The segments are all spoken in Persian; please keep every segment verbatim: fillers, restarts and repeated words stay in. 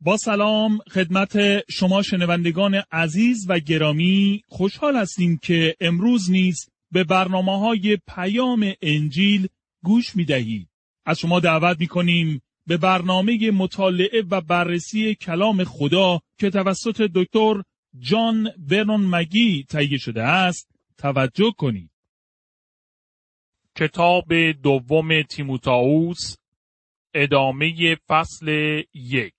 با سلام خدمت شما شنوندگان عزیز و گرامی، خوشحال هستیم که امروز نیز به برنامه‌های پیام انجیل گوش می‌دهید. از شما دعوت می‌کنیم به برنامه مطالعه و بررسی کلام خدا که توسط دکتر جان ورنون مگی تهیه شده است توجه کنید. کتاب دوم تیموتائوس، ادامه فصل یک.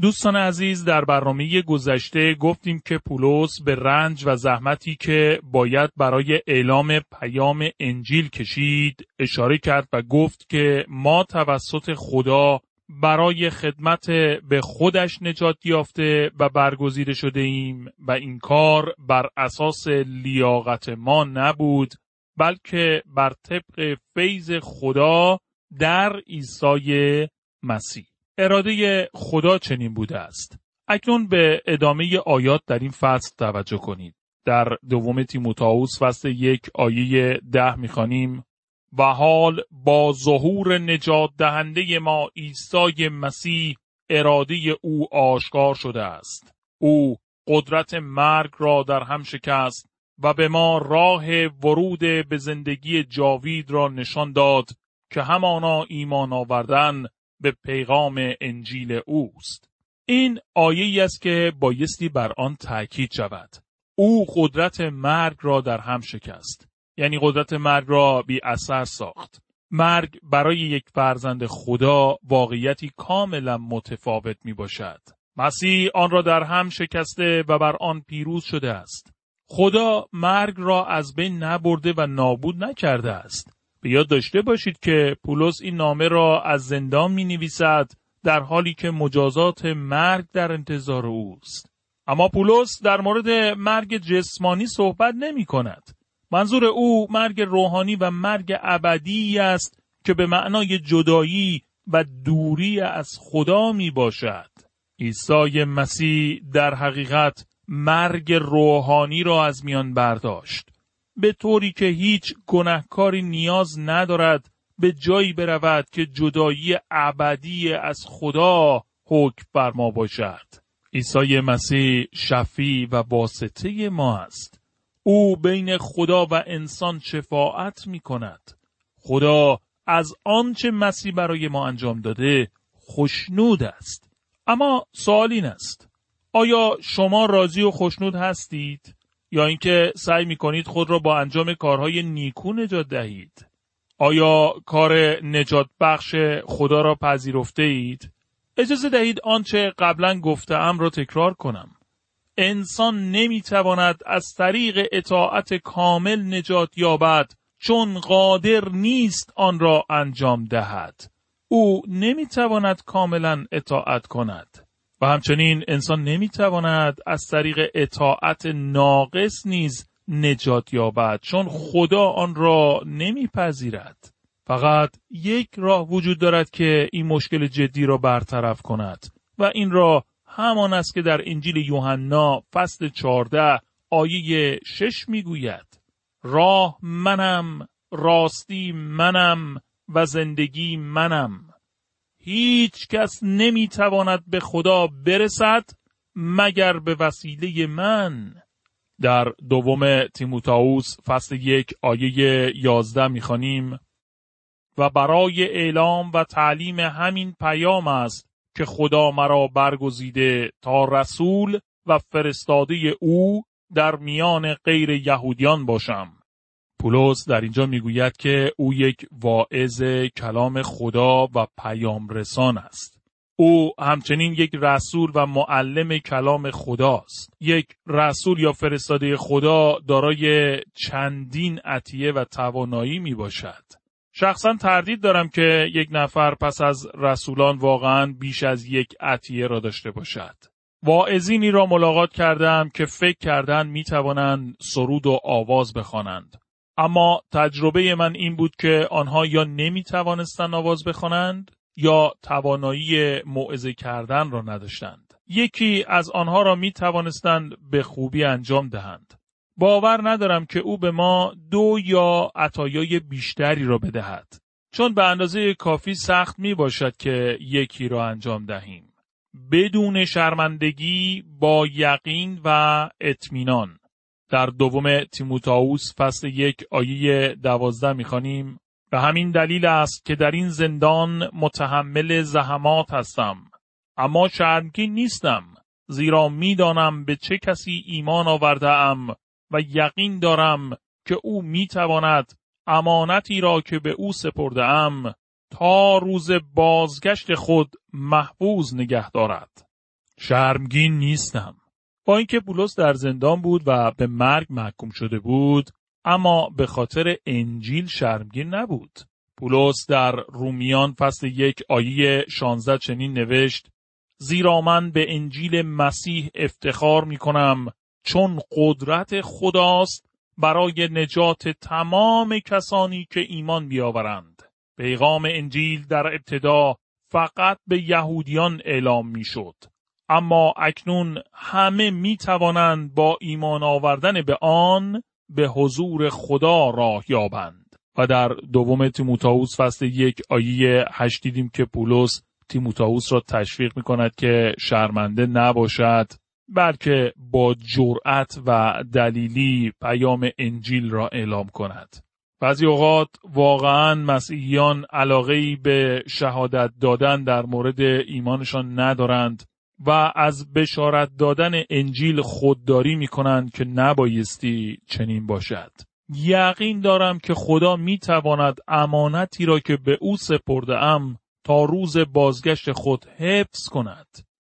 دوستان عزیز، در برنامه گذشته گفتیم که پولس به رنج و زحمتی که باید برای اعلام پیام انجیل کشید اشاره کرد و گفت که ما توسط خدا برای خدمت به خودش نجات یافته و برگزیده شده ایم و این کار بر اساس لیاقت ما نبود، بلکه بر طبق فیض خدا در عیسی مسیح. اراده خدا چنین بوده است. اکنون به ادامه آیات در این فصل توجه کنید. در دوم تیموتائوس فصل یک آیه ده می‌خوانیم: و حال با ظهور نجات دهنده ما عیسی مسیح اراده او آشکار شده است. او قدرت مرگ را در هم شکست و به ما راه ورود به زندگی جاوید را نشان داد که همانا ایمان آوردن به پیغام انجیل اوست. این آیه‌ای است که بایستی بر آن تأکید شود. او قدرت مرگ را در هم شکست، یعنی قدرت مرگ را بی اثر ساخت. مرگ برای یک فرزند خدا واقعیتی کاملا متفاوت می باشد. مسیح آن را در هم شکسته و بر آن پیروز شده است. خدا مرگ را از بین نبرده و نابود نکرده است. به یاد داشته باشید که پولس این نامه را از زندان می نویسد در حالی که مجازات مرگ در انتظار اوست. اما پولس در مورد مرگ جسمانی صحبت نمی کند. منظور او مرگ روحانی و مرگ ابدی است که به معنای جدایی و دوری از خدا می باشد. عیسی مسیح در حقیقت مرگ روحانی را از میان برداشت، به طوری که هیچ گناهکاری نیاز ندارد به جایی برود که جدایی ابدی از خدا حکم بر ما باشد. عیسی مسیح شفیع و واسطه ما است. او بین خدا و انسان شفاعت می کند. خدا از آنچه مسیح برای ما انجام داده خوشنود است. اما سوال این است: آیا شما راضی و خوشنود هستید؟ یا اینکه سعی می‌کنید خود را با انجام کارهای نیکو نجات دهید؟ آیا کار نجات بخش خدا را پذیرفته اید؟ اجازه دهید آنچه قبلا گفته‌ام را تکرار کنم. انسان نمی‌تواند از طریق اطاعت کامل نجات یابد، چون قادر نیست آن را انجام دهد. او نمی‌تواند کاملا اطاعت کند. و همچنین انسان نمیتواند از طریق اطاعت ناقص نیز نجات یابد، چون خدا آن را نمیپذیرد. فقط یک راه وجود دارد که این مشکل جدی را برطرف کند و این راه همان است که در انجیل یوحنا فصل چهارده آیه شش میگوید: راه منم، راستی منم و زندگی منم. هیچ کس نمیتواند به خدا برسد مگر به وسیله من. در دوم تیموتائوس فصل یک آیه یازده میخوانیم: و برای اعلام و تعلیم همین پیام است که خدا مرا برگزیده تا رسول و فرستاده او در میان غیر یهودیان باشم. پولس در اینجا میگوید که او یک واعظ کلام خدا و پیام رسان است. او همچنین یک رسول و معلم کلام خداست. یک رسول یا فرستاده خدا دارای چندین عطیه و توانایی می باشد. شخصا تردید دارم که یک نفر پس از رسولان واقعا بیش از یک عطیه را داشته باشد. واعظینی را ملاقات کردم که فکر کردند می توانند سرود و آواز بخوانند. اما تجربه من این بود که آنها یا نمی توانستند آواز بخوانند یا توانایی موعظه کردن را نداشتند. یکی از آنها را می توانستند به خوبی انجام دهند. باور ندارم که او به ما دو یا عطایای بیشتری را بدهد، چون به اندازه کافی سخت می باشد که یکی را انجام دهیم. بدون شرمندگی با یقین و اطمینان. در دوم تیموتائوس فصل یک آیه دوازده میخوانیم: به همین دلیل است که در این زندان متحمل زحمات هستم، اما شرمگین نیستم، زیرا میدانم به چه کسی ایمان آورده ام و یقین دارم که او میتواند امانتی را که به او سپرده ام تا روز بازگشت خود محفوظ نگه دارد. شرمگین نیستم. با اینکه پولس در زندان بود و به مرگ محکوم شده بود، اما به خاطر انجیل شرمگین نبود. پولس در رومیان فصل یک آیه شانزده چنین نوشت: زیرا من به انجیل مسیح افتخار می کنم، چون قدرت خداست برای نجات تمام کسانی که ایمان بیاورند. پیغام انجیل در ابتدا فقط به یهودیان اعلام می شد، اما اکنون همه می توانند با ایمان آوردن به آن به حضور خدا راه یابند. و در دوم تیموتائوس فصل یک آیه هشت دیدیم که پولس تیموتائوس را تشویق می کند که شرمنده نباشد، بلکه با جرأت و دلیلی پیام انجیل را اعلام کند. بعضی اوقات واقعاً مسیحیان علاقه‌ای به شهادت دادن در مورد ایمانشان ندارند و از بشارت دادن انجیل خودداری می کنند که نبایستی چنین باشد. یقین دارم که خدا می تواند امانتی را که به او سپرده ام تا روز بازگشت خود حفظ کند.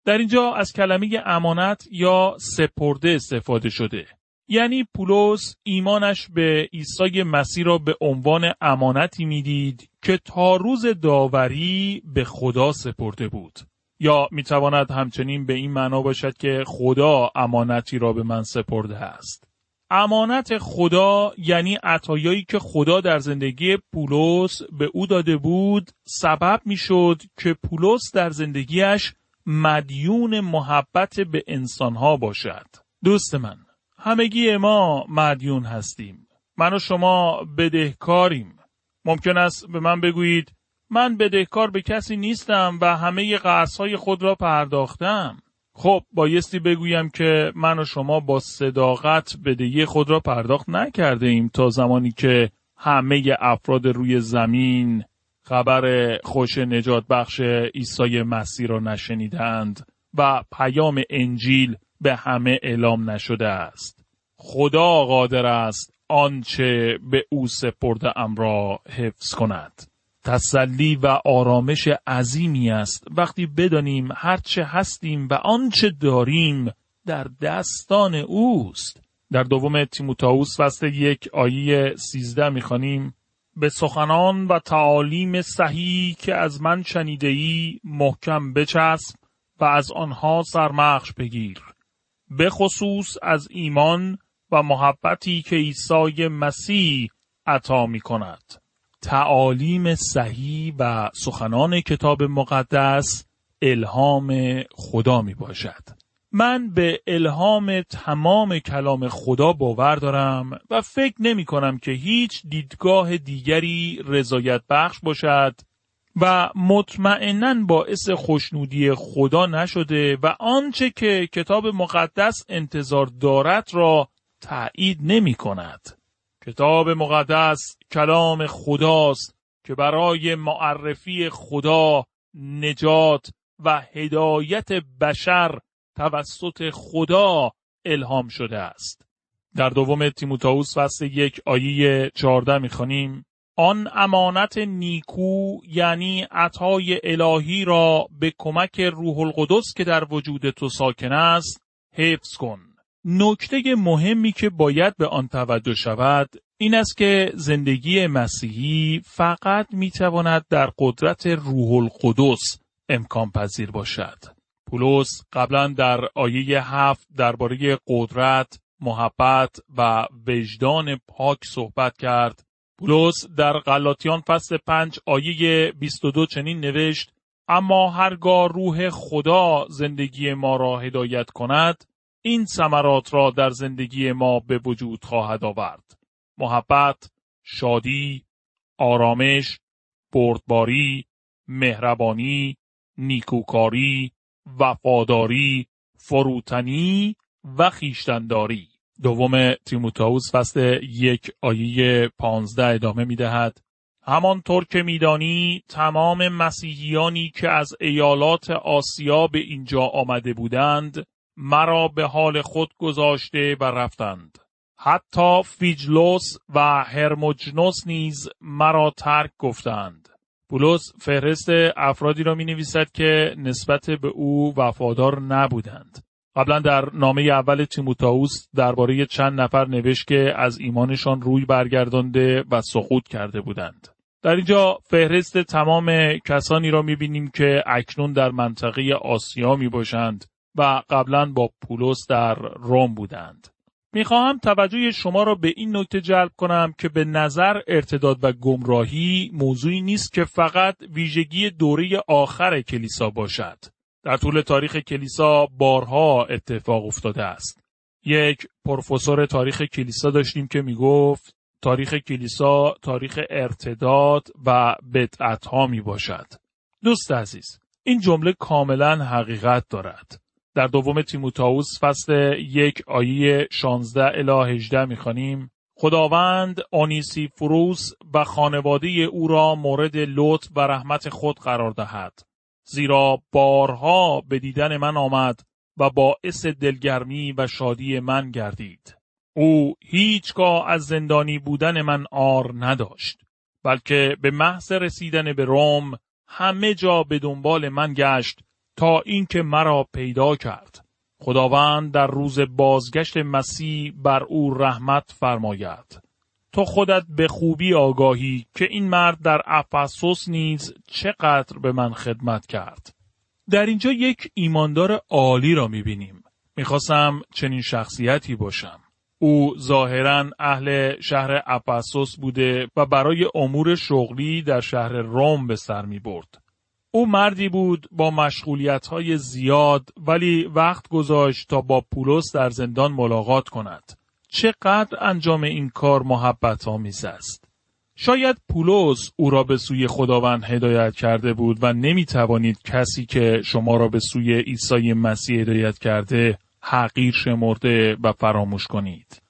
در اینجا از کلمه امانت یا سپرده استفاده شده، یعنی پولس ایمانش به عیسی مسیح را به عنوان امانتی میدید که تا روز داوری به خدا سپرده بود. یا میتواند همچنین به این معنا باشد که خدا امانتی را به من سپرده است. امانت خدا یعنی عطایایی که خدا در زندگی پولس به او داده بود، سبب میشد که پولس در زندگیش مدیون محبت به انسانها باشد. دوست من، همگی ما مدیون هستیم. من و شما بدهکاریم. ممکن است به من بگویید من بدهکار به کسی نیستم و همه قرضهای خود را پرداختم. خب بایستی بگویم که من و شما با صداقت بدهی خود را پرداخت نکرده ایم تا زمانی که همه افراد روی زمین خبر خوش نجات بخش عیسی مسیح را نشنیدند و پیام انجیل به همه اعلام نشده است. خدا قادر است آنچه به او سپرده ام را حفظ کند. تسلی و آرامش عظیمی است وقتی بدانیم هرچه هستیم و آنچه داریم در دستان اوست. در دوم تیموتائوس فصل یک آیه سیزده میخوانیم: به سخنان و تعالیم صحیح که از من شنیده‌ای محکم بچسب و از آنها سرمخش بگیر، به خصوص از ایمان و محبتی که عیسی مسیح عطا می کند. تعالیم صحیح و سخنان کتاب مقدس الهام خدا می باشد. من به الهام تمام کلام خدا باور دارم و فکر نمی کنم که هیچ دیدگاه دیگری رضایت بخش باشد و مطمئناً باعث خوشنودی خدا نشده و آنچه که کتاب مقدس انتظار دارد را تأیید نمی کند. کتاب مقدس کلام خداست که برای معرفی خدا، نجات و هدایت بشر توسط خدا الهام شده است. در دوم تیموتائوس فصل یک آیه چهارده می خوانیم: آن امانت نیکو یعنی عطای الهی را به کمک روح القدس که در وجود تو ساکن است حفظ کن. نکته مهمی که باید به آن توجه شود این است که زندگی مسیحی فقط میتواند در قدرت روح القدس امکان پذیر باشد. پولس قبلا در آیه هفت درباره قدرت، محبت و وجدان پاک صحبت کرد. پولس در غلاطیان فصل پنج آیه بیست و دو چنین نوشت: اما هرگاه روح خدا زندگی ما را هدایت کند، این ثمرات را در زندگی ما به وجود خواهد آورد: محبت، شادی، آرامش، بردباری، مهربانی، نیکوکاری، وفاداری، فروتنی و خویشتن‌داری. دوم تیموتائوس فصل یک آیه پانزده ادامه می دهد. همانطور که میدانی تمام مسیحیانی که از ایالات آسیا به اینجا آمده بودند مرا به حال خود گذاشته و رفتند. حتی فیجلوس و هرموجنوس نیز مرا ترک گفتند. پولس فهرست افرادی را می نویسد که نسبت به او وفادار نبودند. قبلا در نامه اول تیموتائوس درباره چند نفر نوشت که از ایمانشان روی برگردانده و سقوط کرده بودند. در اینجا فهرست تمام کسانی را می‌بینیم که اکنون در منطقه آسیا می‌باشند و قبلا با پولس در روم بودند. می‌خواهم توجه شما را به این نکته جلب کنم که به نظر ارتداد و گمراهی موضوعی نیست که فقط ویژگی دوره آخر کلیسا باشد. در طول تاریخ کلیسا بارها اتفاق افتاده است. یک پروفسور تاریخ کلیسا داشتیم که میگفت تاریخ کلیسا تاریخ ارتداد و بدعت‌ها می باشد. دوست عزیز، این جمله کاملا حقیقت دارد. در دوم تیموتائوس فصل یک آیه شانزده الی هجده می خوانیم: خداوند اونیسیفوروس و خانواده او را مورد لطف و رحمت خود قرار دهد. زیرا بارها به دیدن من آمد و باعث دلگرمی و شادی من گردید. او هیچگاه از زندانی بودن من عار نداشت، بلکه به محض رسیدن به روم همه جا به دنبال من گشت تا اینکه مرا پیدا کرد. خداوند در روز بازگشت مسیح بر او رحمت فرماید. تو خودت به خوبی آگاهی که این مرد در افسوس نیز چقدر به من خدمت کرد. در اینجا یک ایماندار عالی را می‌بینیم. می‌خواستم چنین شخصیتی باشم. او ظاهراً اهل شهر افسوس بوده و برای امور شغلی در شهر روم به سر می‌برد. او مردی بود با مشغولیت‌های زیاد، ولی وقت گذاشت تا با پولس در زندان ملاقات کند. چقدر انجام این کار محبت آمیز است. شاید پولس او را به سوی خداوند هدایت کرده بود و نمی توانید کسی که شما را به سوی عیسی مسیح هدایت کرده حقیر شمرده و فراموش کنید.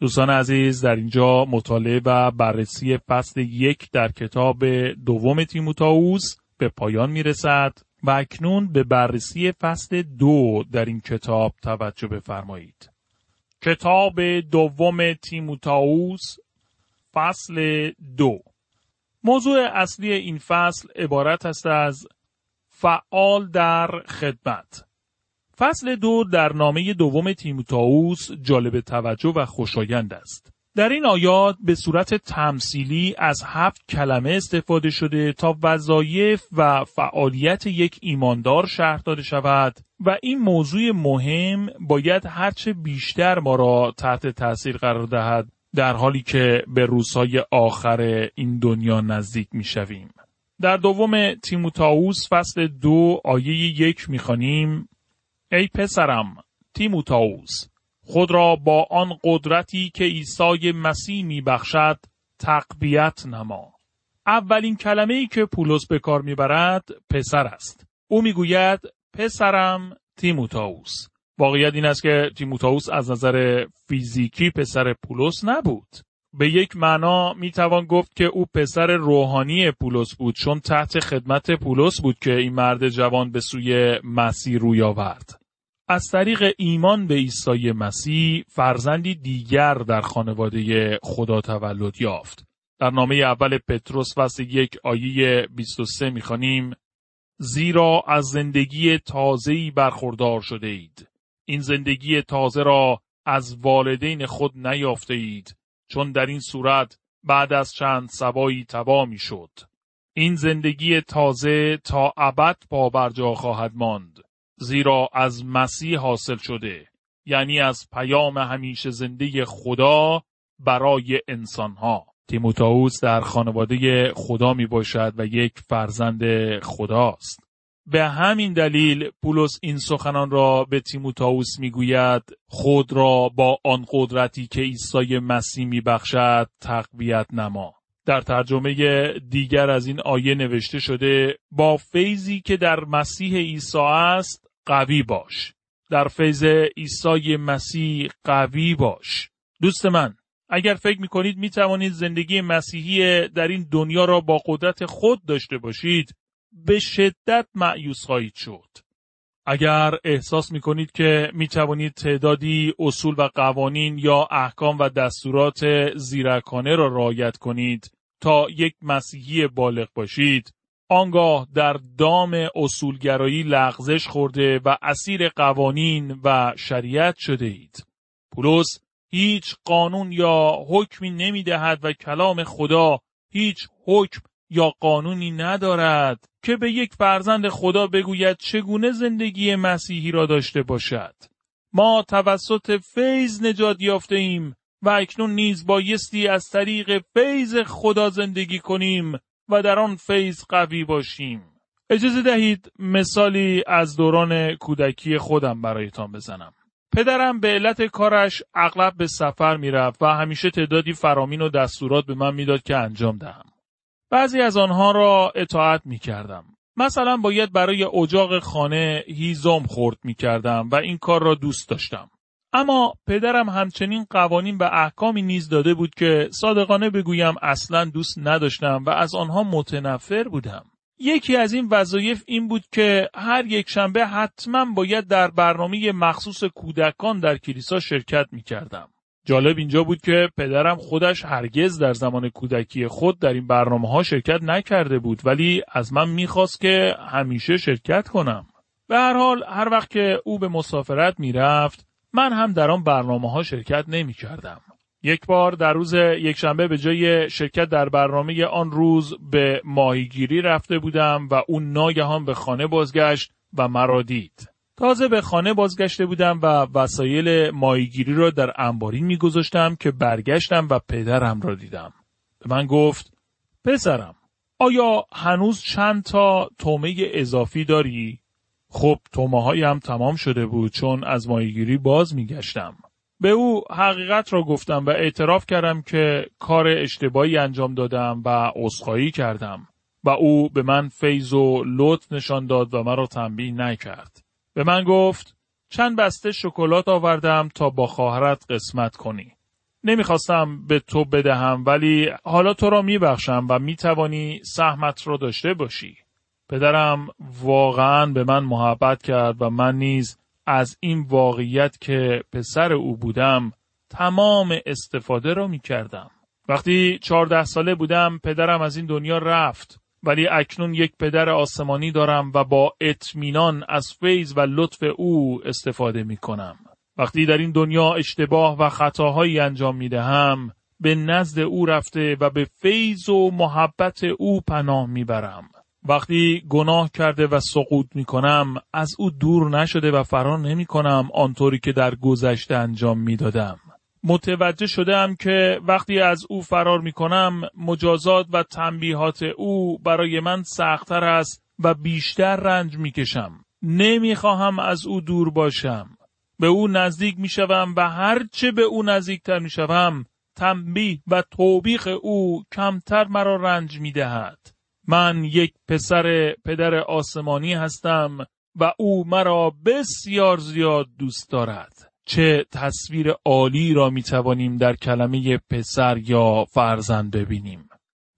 دوستان عزیز، در اینجا مطالعه و بررسی فصل یک در کتاب دوم تیموتائوس به پایان می رسد و اکنون به بررسی فصل دو در این کتاب توجه بفرمایید. کتاب دوم تیموتائوس فصل دو. موضوع اصلی این فصل عبارت است از فعال در خدمت. فصل دو در نامه دوم تیموتائوس جالب توجه و خوشایند است. در این آیات به صورت تمثیلی از هفت کلمه استفاده شده تا وظایف و فعالیت یک ایماندار شرح داده شود و این موضوع مهم باید هرچه بیشتر ما را تحت تاثیر قرار دهد در حالی که به روزهای آخر این دنیا نزدیک می‌شویم. در دوم تیموتائوس فصل دو آیه یک می‌خوانیم: ای پسرم تیموتائوس، خود را با آن قدرتی که عیسی مسیح میبخشد تقویت نما. اولین کلمه‌ای که پولس به کار میبرد پسر است. او میگوید پسرم تیموتائوس. واقعیت این است که تیموتائوس از نظر فیزیکی پسر پولس نبود. به یک معنا میتوان گفت که او پسر روحانی پولس بود، چون تحت خدمت پولس بود که این مرد جوان به سوی مسیح روی آورد. از طریق ایمان به عیسی مسیح فرزندی دیگر در خانواده خدا تولد یافت. در نامه اول پتروس فصل یک آیه بیست و سه می‌خوانیم: زیرا از زندگی تازه‌ای برخوردار شده اید. این زندگی تازه را از والدین خود نیافته اید، چون در این صورت بعد از چند سبایی تباه می‌شد. این زندگی تازه تا ابد پا بر جا خواهد ماند. زیرا از مسیح حاصل شده، یعنی از پیام همیشه زنده خدا برای انسانها. تیموتائوس در خانواده خدا می باشد و یک فرزند خداست. به همین دلیل پولس این سخنان را به تیموتائوس می گوید خود را با آن قدرتی که عیسی مسیح می بخشد تقویت نما. در ترجمه دیگر از این آیه نوشته شده: با فیضی که در مسیح عیسی است قوی باش. در فیض عیسی مسیح قوی باش. دوست من، اگر فکر می‌کنید می‌توانید زندگی مسیحی در این دنیا را با قدرت خود داشته باشید، به شدت مایوس خواهید شد. اگر احساس می‌کنید که می‌توانید تعدادی اصول و قوانین یا احکام و دستورات زیرکانه را رعایت کنید تا یک مسیحی بالغ باشید، آنگاه در دام اصولگرایی لغزش خورده و اسیر قوانین و شریعت شده اید. پولس هیچ قانون یا حکمی نمی‌دهد و کلام خدا هیچ حکم یا قانونی ندارد که به یک فرزند خدا بگوید چگونه زندگی مسیحی را داشته باشد. ما توسط فیض نجات یافته‌ایم و اکنون نیز بایستی از طریق فیض خدا زندگی کنیم و در آن فیض قوی باشیم. اجازه دهید مثالی از دوران کودکی خودم برایتان بزنم. پدرم به علت کارش اغلب به سفر میرفت و همیشه تعدادی فرامین و دستورات به من میداد که انجام دهم. بعضی از آنها را اطاعت میکردم. مثلا باید برای اجاق خانه هیزم خرد میکردم و این کار را دوست داشتم. اما پدرم همچنین قوانین و احکامی نیز داده بود که صادقانه بگویم اصلاً دوست نداشتم و از آنها متنفر بودم. یکی از این وظایف این بود که هر یک شنبه حتماً باید در برنامه مخصوص کودکان در کلیسا شرکت می‌کردم. جالب اینجا بود که پدرم خودش هرگز در زمان کودکی خود در این برنامه‌ها شرکت نکرده بود، ولی از من می‌خواست که همیشه شرکت کنم. به هر حال هر وقت که او به مسافرت می‌رفت، من هم در آن برنامه‌ها شرکت نمی‌کردم. یک بار در روز یکشنبه به جای شرکت در برنامه آن روز به ماهیگیری رفته بودم و اون ناگهان به خانه بازگشت و مرا دید. تازه به خانه بازگشته بودم و وسایل ماهیگیری را در انباری می‌گذاشتم که برگشتم و پدرم را دیدم. به من گفت: پسرم، آیا هنوز چند تا تومه اضافی داری؟ خب تومه‌هایم تمام شده بود چون از ماهیگیری باز می‌گشتم. به او حقیقت را گفتم و اعتراف کردم که کار اشتباهی انجام دادم و عذرخواهی کردم و او به من فیض و لطف نشان داد و مرا تنبیه نکرد. به من گفت: چند بسته شکلات آوردم تا با خواهرت قسمت کنی. نمیخواستم به تو بدهم، ولی حالا تو را میبخشم و میتوانی سهمت را داشته باشی. پدرم واقعاً به من محبت کرد و من نیز از این واقعیت که پسر او بودم تمام استفاده را می کردم. وقتی چهارده ساله بودم پدرم از این دنیا رفت، ولی اکنون یک پدر آسمانی دارم و با اطمینان از فیض و لطف او استفاده می کنم. وقتی در این دنیا اشتباه و خطاهایی انجام می دهم، به نزد او رفته و به فیض و محبت او پناه می برم. وقتی گناه کرده و سقوط می کنم، از او دور نشده و فرار نمی کنم آنطوری که در گذشته انجام می دادم. متوجه شدم که وقتی از او فرار می کنم، مجازات و تنبیهات او برای من سخت‌تر است و بیشتر رنج می کشم. نمی خواهم از او دور باشم. به او نزدیک می شوم و هرچه به او نزدیکتر می شوم، تنبیه و توبیخ او کمتر مرا رنج می دهد. من یک پسر پدر آسمانی هستم و او مرا بسیار زیاد دوست دارد. چه تصویر عالی را می توانیم در کلمه پسر یا فرزند ببینیم.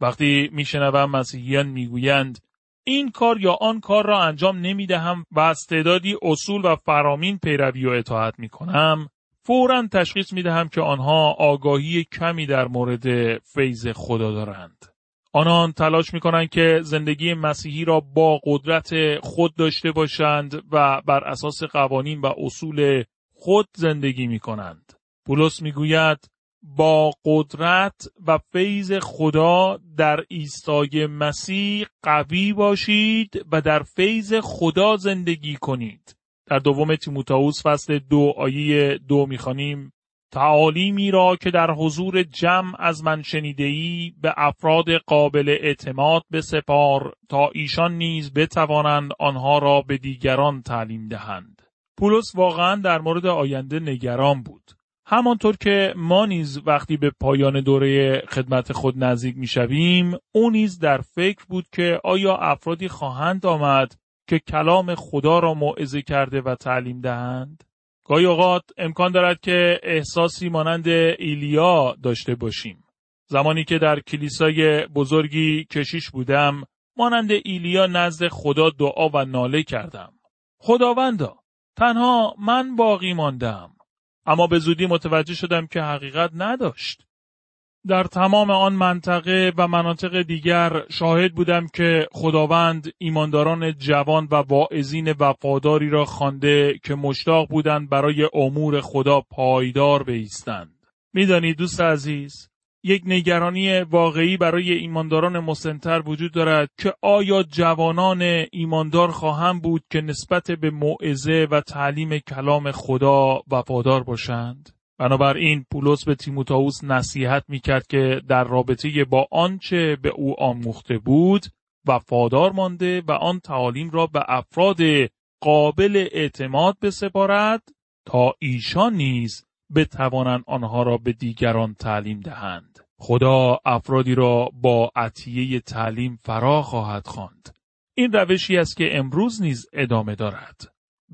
وقتی می شنوم مسیحیان می گویند این کار یا آن کار را انجام نمی دهم و از تعدادی اصول و فرامین پیروی و اطاعت می کنم، فوراً تشخیص می دهم که آنها آگاهی کمی در مورد فیض خدا دارند. آنان تلاش می‌کنند که زندگی مسیحی را با قدرت خود داشته باشند و بر اساس قوانین و اصول خود زندگی می‌کنند. پولس می‌گوید با قدرت و فیض خدا در عیسی مسیح قوی باشید و در فیض خدا زندگی کنید. در دوم تیموتائوس فصل دو آیه دو می‌خوانیم: تعالیمی را که در حضور جمع از من شنیده‌ای به افراد قابل اعتماد بسپار تا ایشان نیز بتوانند آنها را به دیگران تعلیم دهند. پولس واقعاً در مورد آینده نگران بود. همانطور که ما نیز وقتی به پایان دوره خدمت خود نزدیک می‌شویم، او نیز در فکر بود که آیا افرادی خواهند آمد که کلام خدا را موعظه کرده و تعلیم دهند؟ گاهی اوقات امکان دارد که احساسی مانند ایلیا داشته باشیم. زمانی که در کلیسای بزرگی کشیش بودم، مانند ایلیا نزد خدا دعا و ناله کردم. خداوندا، تنها من باقی ماندم. اما به زودی متوجه شدم که حقیقت نداشت. در تمام آن منطقه و مناطق دیگر شاهد بودم که خداوند ایمانداران جوان و واعظین وفاداری را خوانده که مشتاق بودند برای امور خدا پایدار بایستند. میدانی دوست عزیز، یک نگرانی واقعی برای ایمانداران مسن‌تر وجود دارد که آیا جوانان ایماندار خواهند بود که نسبت به موعظه و تعلیم کلام خدا وفادار باشند؟ بنابراین پولس به تیموتائوس نصیحت می‌کرد که در رابطه با آنچه به او آموخته بود وفادار مانده و آن تعالیم را به افراد قابل اعتماد بسپارد تا ایشان نیز بتوانند آنها را به دیگران تعلیم دهند. خدا افرادی را با عطیه تعلیم فرا خواهد خواند. این روشی است که امروز نیز ادامه دارد.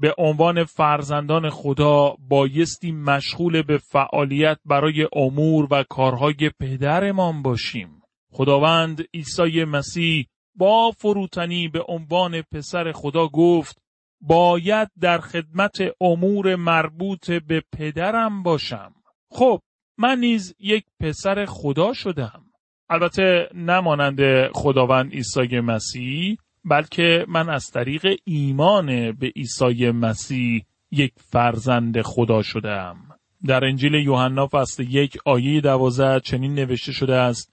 به عنوان فرزندان خدا بایستی مشغول به فعالیت برای امور و کارهای پدرمان باشیم. خداوند عیسی مسیح با فروتنی به عنوان پسر خدا گفت: باید در خدمت امور مربوط به پدرم باشم. خب من نیز یک پسر خدا شدم. البته نه مانند خداوند عیسی مسیح، بلکه من از طریق ایمان به عیسی مسیح یک فرزند خدا شدم. در انجیل یوحنا فصل یک آیه دوازده چنین نوشته شده است: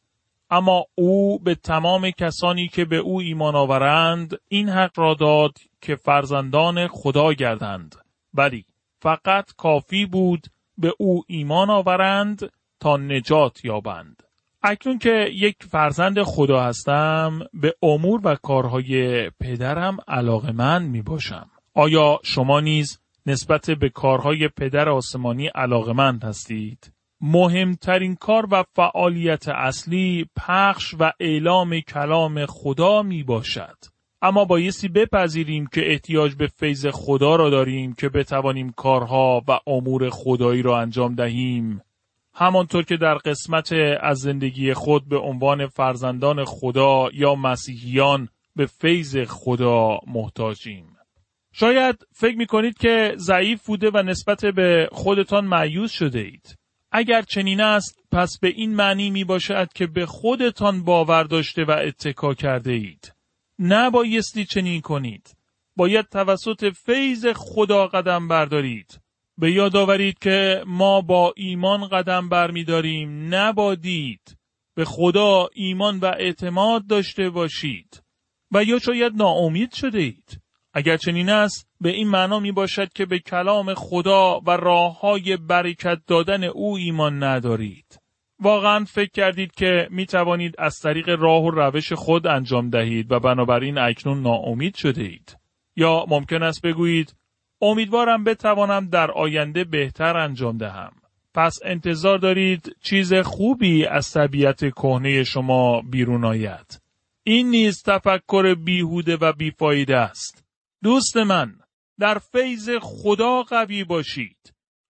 اما او به تمام کسانی که به او ایمان آورند این حق را داد که فرزندان خدا گردند، ولی فقط کافی بود به او ایمان آورند تا نجات یابند. اکنون که یک فرزند خدا هستم، به امور و کارهای پدرم علاقه‌مند می باشم. آیا شما نیز نسبت به کارهای پدر آسمانی علاقه‌مند هستید؟ مهمترین کار و فعالیت اصلی پخش و اعلام کلام خدا می باشد. اما بایستی بپذیریم که احتیاج به فیض خدا را داریم که بتوانیم کارها و امور خدایی را انجام دهیم. همانطور که در قسمت از زندگی خود به عنوان فرزندان خدا یا مسیحیان به فیض خدا محتاجیم. شاید فکر می کنید که ضعیف بوده و نسبت به خودتان مایوس شده اید. اگر چنین است، پس به این معنی می باشد که به خودتان باور داشته و اتکا کرده اید. نبایستی چنین کنید. باید توسط فیض خدا قدم بردارید. به یاد آورید که ما با ایمان قدم برمیداریم، نه با دید. به خدا ایمان و اعتماد داشته باشید. و یا شاید ناامید شده اید. اگر چنین است، به این معنا می باشد که به کلام خدا و راههای برکت دادن او ایمان ندارید. واقعا فکر کردید که می توانید از طریق راه و روش خود انجام دهید و بنابراین اکنون ناامید شده اید. یا ممکن است بگویید: امیدوارم بتوانم در آینده بهتر انجام دهم. پس انتظار دارید چیز خوبی از طبیعت کهنه شما بیرون آید. این نیز تفکر بیهوده و بیفایده است. دوست من، در فیض خدا قوی باشید.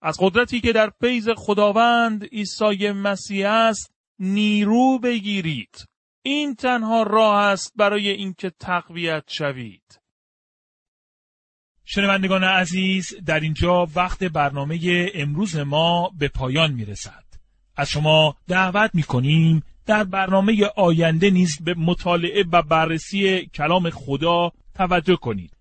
از قدرتی که در فیض خداوند عیسی مسیح است نیرو بگیرید. این تنها راه است برای اینکه تقویت شوید. شنوندگان عزیز، در اینجا وقت برنامه امروز ما به پایان میرسد. از شما دعوت میکنیم در برنامه آینده نیز به مطالعه و بررسی کلام خدا توجه کنید